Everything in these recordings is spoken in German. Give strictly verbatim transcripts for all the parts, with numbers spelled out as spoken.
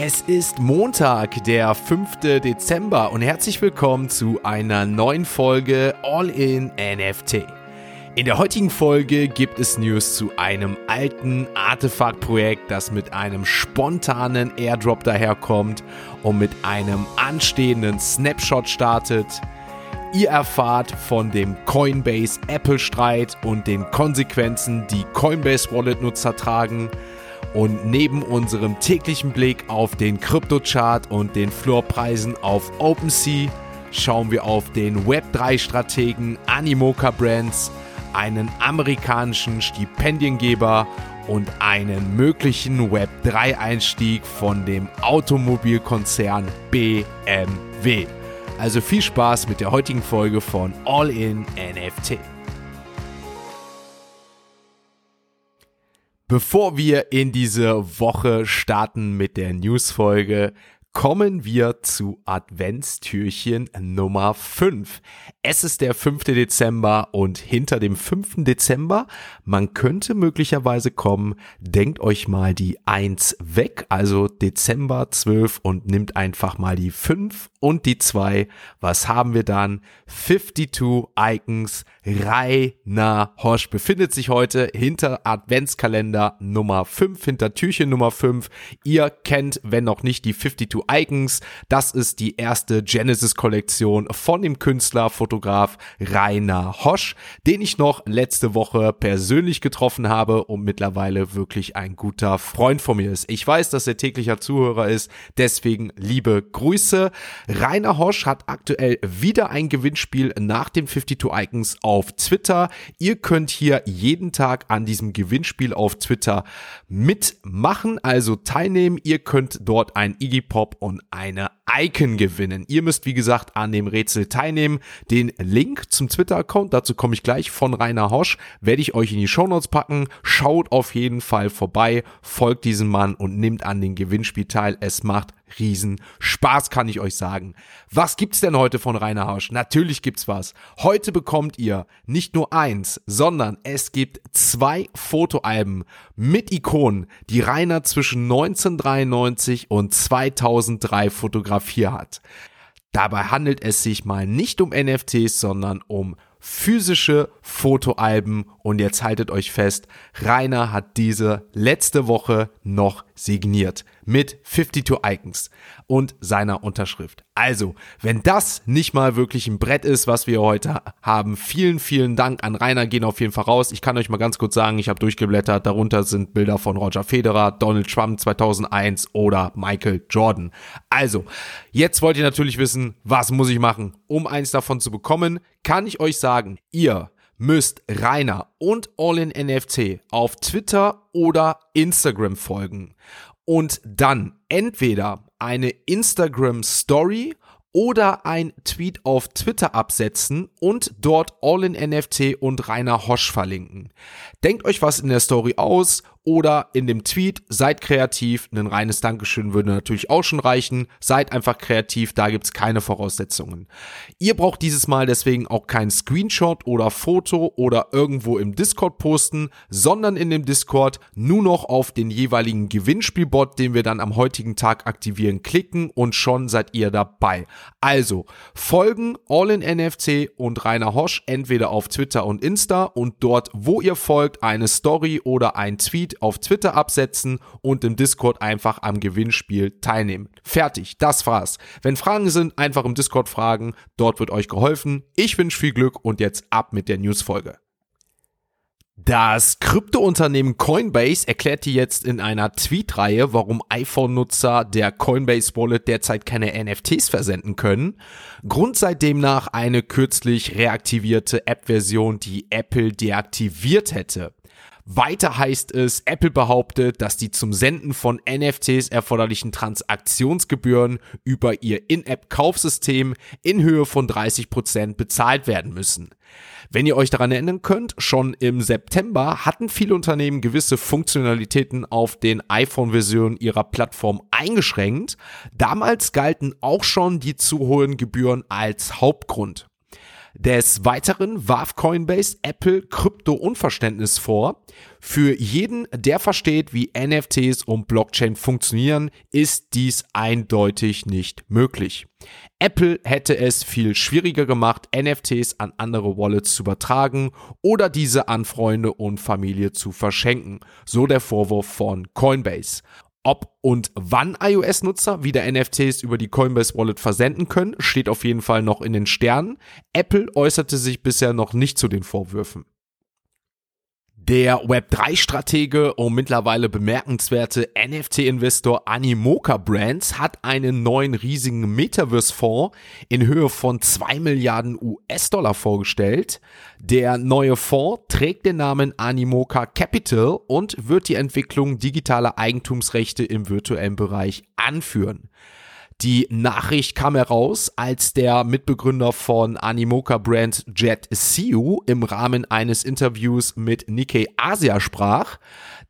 Es ist Montag, der fünfte Dezember und herzlich willkommen zu einer neuen Folge All in N F T. In der heutigen Folge gibt es News zu einem alten Artefakt-Projekt, das mit einem spontanen Airdrop daherkommt und mit einem anstehenden Snapshot startet. Ihr erfahrt von dem Coinbase-Apple-Streit und den Konsequenzen, die Coinbase-Wallet-Nutzer tragen. Und neben unserem täglichen Blick auf den Kryptochart und den Floorpreisen auf OpenSea schauen wir auf den Web drei Strategen Animoca Brands, einen amerikanischen Stipendiengeber und einen möglichen Web drei Einstieg von dem Automobilkonzern B M W. Also viel Spaß mit der heutigen Folge von All in N F T. Bevor wir in diese Woche starten mit der Newsfolge, kommen wir zu Adventstürchen Nummer fünf. Es ist der fünfte Dezember und hinter dem fünften Dezember, man könnte möglicherweise kommen, denkt euch mal die eins weg, also Dezember zwölf, und nimmt einfach mal die fünf und die zwei. Was haben wir dann? zweiundfünfzig Icons, Rainer Hosch befindet sich heute hinter Adventskalender Nummer fünf, hinter Türchen Nummer fünf. Ihr kennt, wenn noch nicht, die zweiundfünfzig Icons. Das ist die erste Genesis-Kollektion von dem Künstler, Fotograf Rainer Hosch, den ich noch letzte Woche persönlich getroffen habe und mittlerweile wirklich ein guter Freund von mir ist. Ich weiß, dass er täglicher Zuhörer ist, deswegen liebe Grüße. Rainer Hosch hat aktuell wieder ein Gewinnspiel nach dem zweiundfünfzig Icons auf Twitter. Ihr könnt hier jeden Tag an diesem Gewinnspiel auf Twitter mitmachen, also teilnehmen. Ihr könnt dort ein Iggy Pop und eine Icon gewinnen. Ihr müsst, wie gesagt, an dem Rätsel teilnehmen. Den Link zum Twitter-Account, dazu komme ich gleich, von Rainer Hosch, werde ich euch in die Shownotes packen. Schaut auf jeden Fall vorbei, folgt diesem Mann und nehmt an den Gewinnspiel teil. Es macht riesen Spaß, kann ich euch sagen. Was gibt's denn heute von Rainer Hosch? Natürlich gibt's was. Heute bekommt ihr nicht nur eins, sondern es gibt zwei Fotoalben mit Ikonen, die Rainer zwischen neunzehnhundertdreiundneunzig und zweitausenddrei fotografiert hat. Dabei handelt es sich mal nicht um N F Ts, sondern um physische Fotoalben. Und jetzt haltet euch fest, Rainer hat diese letzte Woche noch signiert mit zweiundfünfzig Icons und seiner Unterschrift. Also, wenn das nicht mal wirklich ein Brett ist, was wir heute haben, vielen, vielen Dank an Rainer, gehen auf jeden Fall raus. Ich kann euch mal ganz kurz sagen, ich habe durchgeblättert, darunter sind Bilder von Roger Federer, Donald Trump zweitausendeins oder Michael Jordan. Also, jetzt wollt ihr natürlich wissen, was muss ich machen, um eins davon zu bekommen? Kann ich euch sagen, ihr müsst Rainer und All in N F T auf Twitter oder Instagram folgen und dann entweder eine Instagram-Story oder ein Tweet auf Twitter absetzen und dort All in N F T und Rainer Hosch verlinken. Denkt euch was in der Story aus oder in dem Tweet, seid kreativ, ein reines Dankeschön würde natürlich auch schon reichen, seid einfach kreativ, da gibt es keine Voraussetzungen. Ihr braucht dieses Mal deswegen auch keinen Screenshot oder Foto oder irgendwo im Discord posten, sondern in dem Discord nur noch auf den jeweiligen Gewinnspielbot, den wir dann am heutigen Tag aktivieren, klicken und schon seid ihr dabei. Also, folgen All in N F T und Rainer Hosch entweder auf Twitter und Insta und dort, wo ihr folgt, eine Story oder ein Tweet auf Twitter absetzen und im Discord einfach am Gewinnspiel teilnehmen. Fertig, das war's. Wenn Fragen sind, einfach im Discord fragen, dort wird euch geholfen. Ich wünsche viel Glück und jetzt ab mit der Newsfolge. Das Kryptounternehmen Coinbase erklärte jetzt in einer Tweet-Reihe, warum iPhone-Nutzer der Coinbase-Wallet derzeit keine N F Ts versenden können. Grund sei demnach eine kürzlich reaktivierte App-Version, die Apple deaktiviert hätte. Weiter heißt es, Apple behauptet, dass die zum Senden von N F Ts erforderlichen Transaktionsgebühren über ihr In-App-Kaufsystem in Höhe von dreißig Prozent bezahlt werden müssen. Wenn ihr euch daran erinnern könnt, schon im September hatten viele Unternehmen gewisse Funktionalitäten auf den iPhone-Versionen ihrer Plattform eingeschränkt. Damals galten auch schon die zu hohen Gebühren als Hauptgrund. Des Weiteren warf Coinbase Apple Krypto-Unverständnis vor. Für jeden, der versteht, wie N F Ts und Blockchain funktionieren, ist dies eindeutig nicht möglich. Apple hätte es viel schwieriger gemacht, N F Ts an andere Wallets zu übertragen oder diese an Freunde und Familie zu verschenken, so der Vorwurf von Coinbase. Ob und wann iOS-Nutzer wieder N F Ts über die Coinbase-Wallet versenden können, steht auf jeden Fall noch in den Sternen. Apple äußerte sich bisher noch nicht zu den Vorwürfen. Der Web drei Stratege und mittlerweile bemerkenswerte N F T-Investor Animoca Brands hat einen neuen riesigen Metaverse-Fonds in Höhe von zwei Milliarden U S Dollar vorgestellt. Der neue Fonds trägt den Namen Animoca Capital und wird die Entwicklung digitaler Eigentumsrechte im virtuellen Bereich anführen. Die Nachricht kam heraus, als der Mitbegründer von Animoca Brands Jet Siyu im Rahmen eines Interviews mit Nikkei Asia sprach.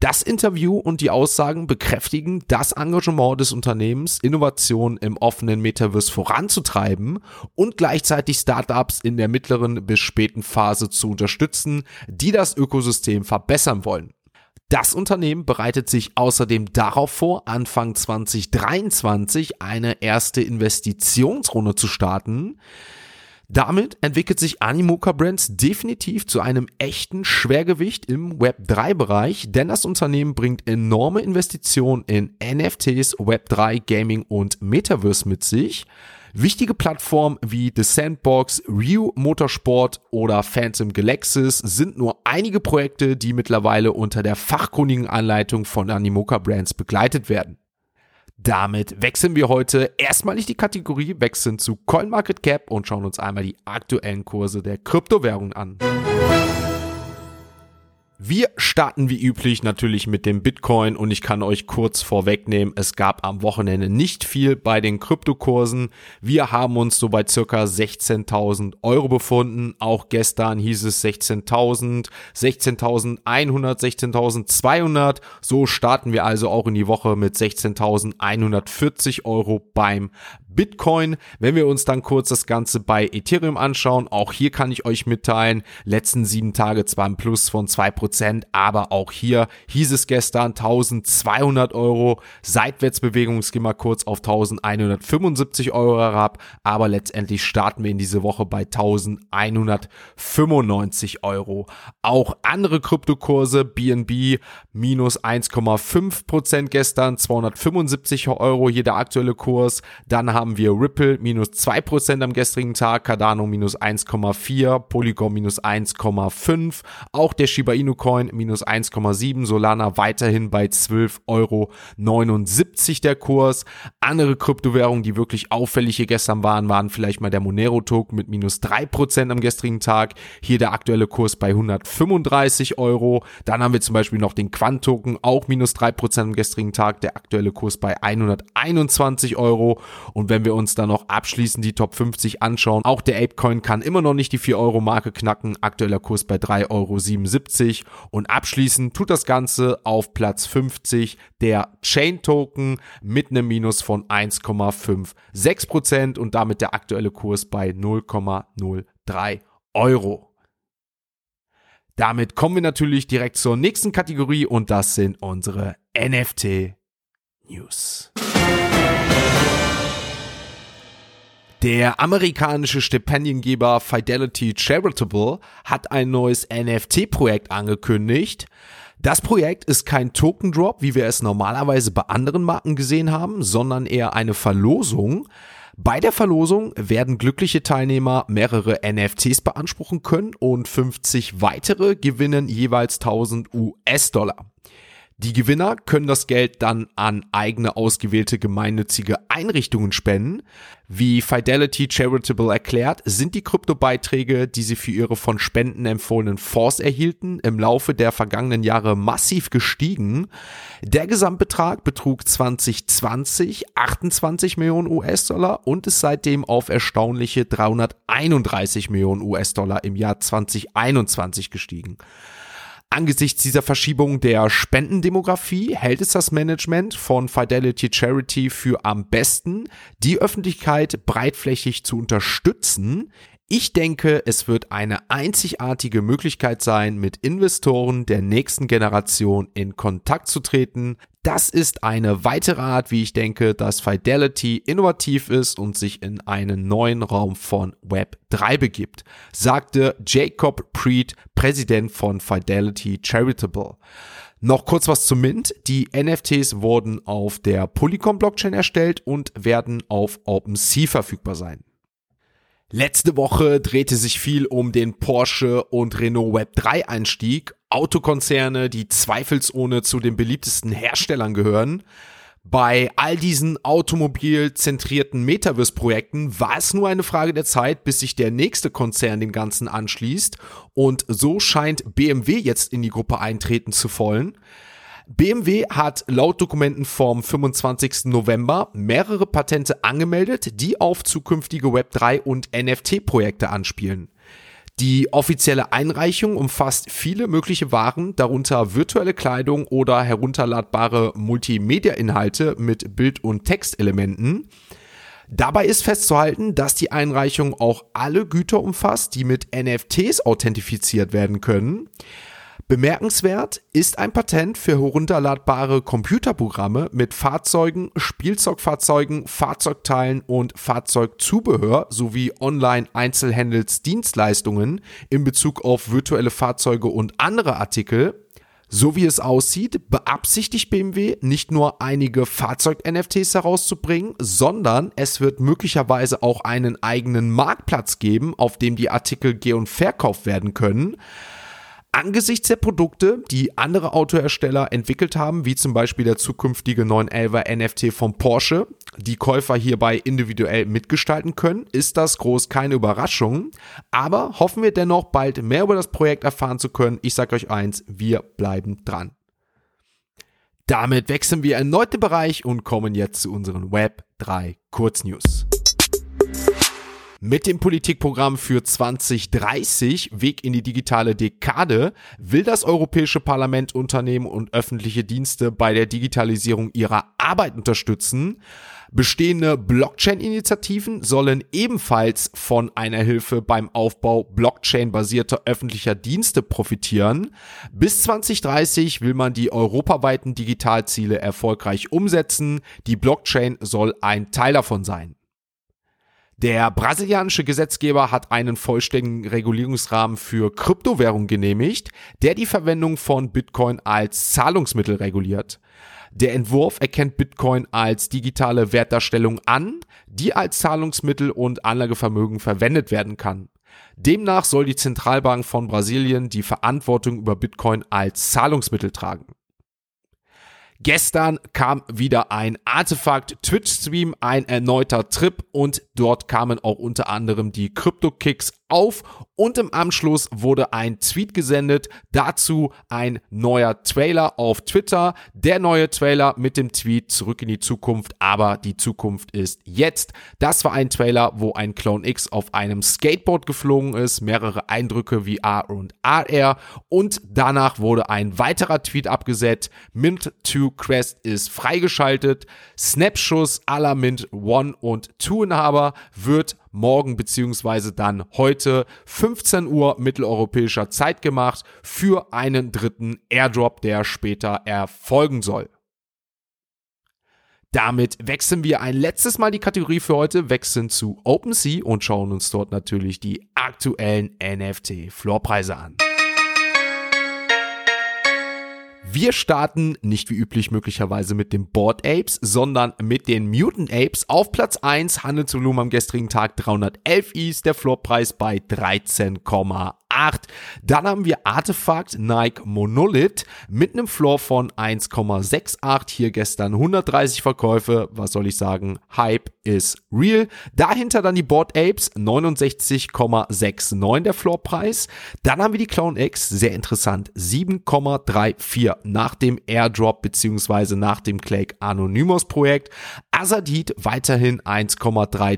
Das Interview und die Aussagen bekräftigen das Engagement des Unternehmens, Innovationen im offenen Metaverse voranzutreiben und gleichzeitig Startups in der mittleren bis späten Phase zu unterstützen, die das Ökosystem verbessern wollen. Das Unternehmen bereitet sich außerdem darauf vor, Anfang zwanzig dreiundzwanzig eine erste Investitionsrunde zu starten. Damit entwickelt sich Animoca Brands definitiv zu einem echten Schwergewicht im Web drei Bereich, denn das Unternehmen bringt enorme Investitionen in N F Ts, Web drei, Gaming und Metaverse mit sich. Wichtige Plattformen wie The Sandbox, Ryu Motorsport oder Phantom Galaxis sind nur einige Projekte, die mittlerweile unter der fachkundigen Anleitung von Animoca Brands begleitet werden. Damit wechseln wir heute erstmalig die Kategorie, wechseln zu CoinMarketCap und schauen uns einmal die aktuellen Kurse der Kryptowährungen an. Wir starten wie üblich natürlich mit dem Bitcoin und ich kann euch kurz vorwegnehmen, es gab am Wochenende nicht viel bei den Kryptokursen. Wir haben uns so bei ca. sechzehntausend Euro befunden, auch gestern hieß es sechzehntausend, sechzehntausendeinhundert, sechzehntausendzweihundert. So starten wir also auch in die Woche mit sechzehntausendeinhundertvierzig Euro beim Bitcoin. Wenn wir uns dann kurz das Ganze bei Ethereum anschauen, auch hier kann ich euch mitteilen, letzten sieben Tage zwar ein Plus von zwei Prozent, aber auch hier hieß es gestern eintausendzweihundert Euro, Seitwärtsbewegung, es ging mal kurz auf eintausendeinhundertfünfundsiebzig Euro herab, aber letztendlich starten wir in diese Woche bei eintausendeinhundertfünfundneunzig Euro. Auch andere Kryptokurse, B N B minus eins Komma fünf Prozent gestern, zweihundertfünfundsiebzig Euro hier der aktuelle Kurs, dann haben wir Ripple minus zwei Prozent am gestrigen Tag, Cardano minus eins Komma vier, Polygon minus eins Komma fünf, auch der Shiba Inu Coin minus eins Komma sieben, Solana weiterhin bei zwölf Komma neunundsiebzig Euro der Kurs. Andere Kryptowährungen, die wirklich auffällig hier gestern waren, waren vielleicht mal der Monero-Token mit minus drei Prozent am gestrigen Tag. Hier der aktuelle Kurs bei hundertfünfunddreißig Euro. Dann haben wir zum Beispiel noch den Quant-Token, auch minus drei Prozent am gestrigen Tag. Der aktuelle Kurs bei hunderteinundzwanzig Euro. Und wenn wir uns dann noch abschließend die Top fünfzig anschauen, auch der Apecoin kann immer noch nicht die vier Euro Marke knacken. Aktueller Kurs bei drei Komma siebenundsiebzig Euro. Und abschließend tut das Ganze auf Platz fünfzig der Chain-Token mit einem Minus von eins Komma sechsundfünfzig Prozent und damit der aktuelle Kurs bei null Komma null drei Euro. Damit kommen wir natürlich direkt zur nächsten Kategorie und das sind unsere N F T-News. Der amerikanische Stipendiengeber Fidelity Charitable hat ein neues N F T-Projekt angekündigt. Das Projekt ist kein Token Drop, wie wir es normalerweise bei anderen Marken gesehen haben, sondern eher eine Verlosung. Bei der Verlosung werden glückliche Teilnehmer mehrere N F Ts beanspruchen können und fünfzig weitere gewinnen jeweils tausend U S Dollar. Die Gewinner können das Geld dann an eigene ausgewählte gemeinnützige Einrichtungen spenden. Wie Fidelity Charitable erklärt, sind die Kryptobeiträge, die sie für ihre von Spenden empfohlenen Fonds erhielten, im Laufe der vergangenen Jahre massiv gestiegen. Der Gesamtbetrag betrug zwanzig zwanzig achtundzwanzig Millionen U S Dollar und ist seitdem auf erstaunliche dreihunderteinunddreißig Millionen U S Dollar im Jahr zwanzig einundzwanzig gestiegen. Angesichts dieser Verschiebung der Spendendemografie hält es das Management von Fidelity Charity für am besten, die Öffentlichkeit breitflächig zu unterstützen. Ich denke, es wird eine einzigartige Möglichkeit sein, mit Investoren der nächsten Generation in Kontakt zu treten. Das ist eine weitere Art, wie ich denke, dass Fidelity innovativ ist und sich in einen neuen Raum von Web drei begibt, sagte Jacob Preet, Präsident von Fidelity Charitable. Noch kurz was zum Mint. Die N F Ts wurden auf der Polygon-Blockchain erstellt und werden auf OpenSea verfügbar sein. Letzte Woche drehte sich viel um den Porsche- und Renault Web drei Einstieg. Autokonzerne, die zweifelsohne zu den beliebtesten Herstellern gehören. Bei all diesen automobilzentrierten Metaverse-Projekten war es nur eine Frage der Zeit, bis sich der nächste Konzern dem Ganzen anschließt. Und so scheint B M W jetzt in die Gruppe eintreten zu wollen. B M W hat laut Dokumenten vom fünfundzwanzigsten November mehrere Patente angemeldet, die auf zukünftige Web drei- und N F T-Projekte anspielen. Die offizielle Einreichung umfasst viele mögliche Waren, darunter virtuelle Kleidung oder herunterladbare Multimedia-Inhalte mit Bild- und Textelementen. Dabei ist festzuhalten, dass die Einreichung auch alle Güter umfasst, die mit N F Ts authentifiziert werden können. Bemerkenswert ist ein Patent für herunterladbare Computerprogramme mit Fahrzeugen, Spielzeugfahrzeugen, Fahrzeugteilen und Fahrzeugzubehör sowie Online-Einzelhandelsdienstleistungen in Bezug auf virtuelle Fahrzeuge und andere Artikel. So wie es aussieht, beabsichtigt B M W nicht nur einige Fahrzeug-N F Ts herauszubringen, sondern es wird möglicherweise auch einen eigenen Marktplatz geben, auf dem die Artikel ge- und verkauft werden können. Angesichts der Produkte, die andere Autohersteller entwickelt haben, wie zum Beispiel der zukünftige neun elfer N F T von Porsche, die Käufer hierbei individuell mitgestalten können, ist das groß keine Überraschung. Aber hoffen wir dennoch, bald mehr über das Projekt erfahren zu können. Ich sage euch eins, wir bleiben dran. Damit wechseln wir erneut den Bereich und kommen jetzt zu unseren Web drei Kurznews. Mit dem Politikprogramm für zwanzig dreißig, Weg in die digitale Dekade, will das Europäische Parlament Unternehmen und öffentliche Dienste bei der Digitalisierung ihrer Arbeit unterstützen. Bestehende Blockchain-Initiativen sollen ebenfalls von einer Hilfe beim Aufbau Blockchain-basierter öffentlicher Dienste profitieren. Bis zwanzig dreißig will man die europaweiten Digitalziele erfolgreich umsetzen. Die Blockchain soll ein Teil davon sein. Der brasilianische Gesetzgeber hat einen vollständigen Regulierungsrahmen für Kryptowährungen genehmigt, der die Verwendung von Bitcoin als Zahlungsmittel reguliert. Der Entwurf erkennt Bitcoin als digitale Wertdarstellung an, die als Zahlungsmittel und Anlagevermögen verwendet werden kann. Demnach soll die Zentralbank von Brasilien die Verantwortung über Bitcoin als Zahlungsmittel tragen. Gestern kam wieder ein Artifact-Twitch-Stream, ein erneuter Trip und dort kamen auch unter anderem die Crypto-Kicks auf und im Anschluss wurde ein Tweet gesendet, dazu ein neuer Trailer auf Twitter, der neue Trailer mit dem Tweet zurück in die Zukunft, aber die Zukunft ist jetzt. Das war ein Trailer, wo ein CloneX auf einem Skateboard geflogen ist, mehrere Eindrücke V R und A R und danach wurde ein weiterer Tweet abgesetzt, Mint zwei Quest ist freigeschaltet, Snapschuss aller Mint eins und zwei Inhaber wird morgen bzw. dann heute fünfzehn Uhr mitteleuropäischer Zeit gemacht für einen dritten Airdrop, der später erfolgen soll. Damit wechseln wir ein letztes Mal die Kategorie für heute, wechseln zu OpenSea und schauen uns dort natürlich die aktuellen N F T-Floorpreise an. Wir starten nicht wie üblich möglicherweise mit den Bored Apes, sondern mit den Mutant Apes. Auf Platz eins, Handelsvolumen am gestrigen Tag dreihundertelf ETH, der Floorpreis bei dreizehn Komma acht. Dann haben wir Artifact Nike Monolith mit einem Floor von eins Komma acht sechs. Hier gestern hundertdreißig Verkäufe. Was soll ich sagen? Hype is real. Dahinter dann die Bored Apes neunundsechzig Komma neunundsechzig der Floorpreis. Dann haben wir die CloneX. Sehr interessant. sieben Komma vierunddreißig nach dem Airdrop bzw. nach dem Clake Anonymous Projekt. Azadid weiterhin eins Komma dreiunddreißig.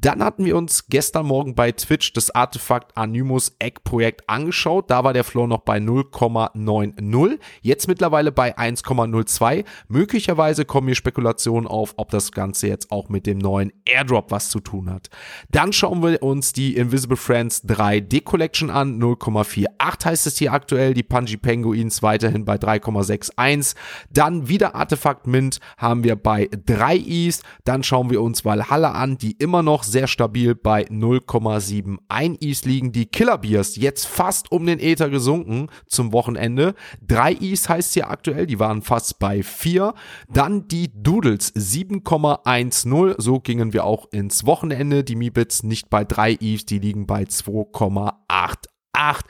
Dann hatten wir uns gestern Morgen bei Twitch das Artifact Anonymous Egg Projekt angeschaut. Da war der Flow noch bei null Komma neunzig. Jetzt mittlerweile bei eins Komma null zwei. Möglicherweise kommen hier Spekulationen auf, ob das Ganze jetzt auch mit dem neuen Airdrop was zu tun hat. Dann schauen wir uns die Invisible Friends drei D Collection an. null Komma achtundvierzig heißt es hier aktuell. Die Pudgy Penguins weiterhin bei drei Komma einundsechzig. Dann wieder Artifact Mint haben wir bei drei Is. Dann schauen wir uns Valhalla an, die immer noch sehr stabil bei null Komma einundsiebzig Is liegen. Die Killer Beers jetzt fast um den Äther gesunken zum Wochenende. drei Is heißt hier aktuell, die waren fast bei vier. Dann die Doodles sieben Komma zehn. So gingen wir auch ins Wochenende. Die Mibits nicht bei drei Is, die liegen bei zwei Komma acht. acht.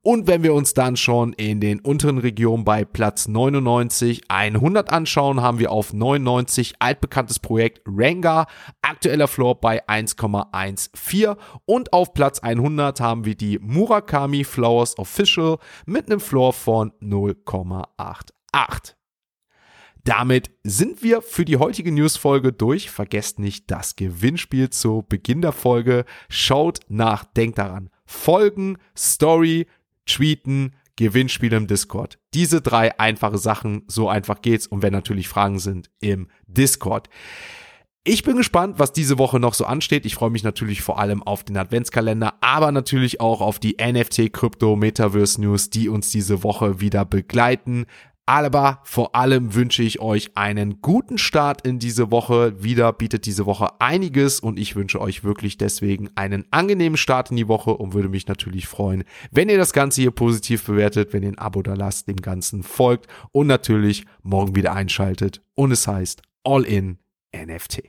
Und wenn wir uns dann schon in den unteren Regionen bei Platz neunundneunzig, hundert anschauen, haben wir auf neunundneunzig altbekanntes Projekt Renga, aktueller Floor bei eins Komma vierzehn und auf Platz hundert haben wir die Murakami Flowers Official mit einem Floor von null Komma achtundachtzig. Damit sind wir für die heutige News-Folge durch. Vergesst nicht das Gewinnspiel zu Beginn der Folge. Schaut nach, denkt daran. Folgen, Story, Tweeten, Gewinnspiel im Discord. Diese drei einfache Sachen, so einfach geht's. Und wenn natürlich Fragen sind, im Discord. Ich bin gespannt, was diese Woche noch so ansteht. Ich freue mich natürlich vor allem auf den Adventskalender, aber natürlich auch auf die N F T-Krypto-Metaverse-News, die uns diese Woche wieder begleiten. Aber vor allem wünsche ich euch einen guten Start in diese Woche. Wieder bietet diese Woche einiges und ich wünsche euch wirklich deswegen einen angenehmen Start in die Woche und würde mich natürlich freuen, wenn ihr das Ganze hier positiv bewertet, wenn ihr ein Abo da lasst, dem Ganzen folgt und natürlich morgen wieder einschaltet und es heißt All in N F T.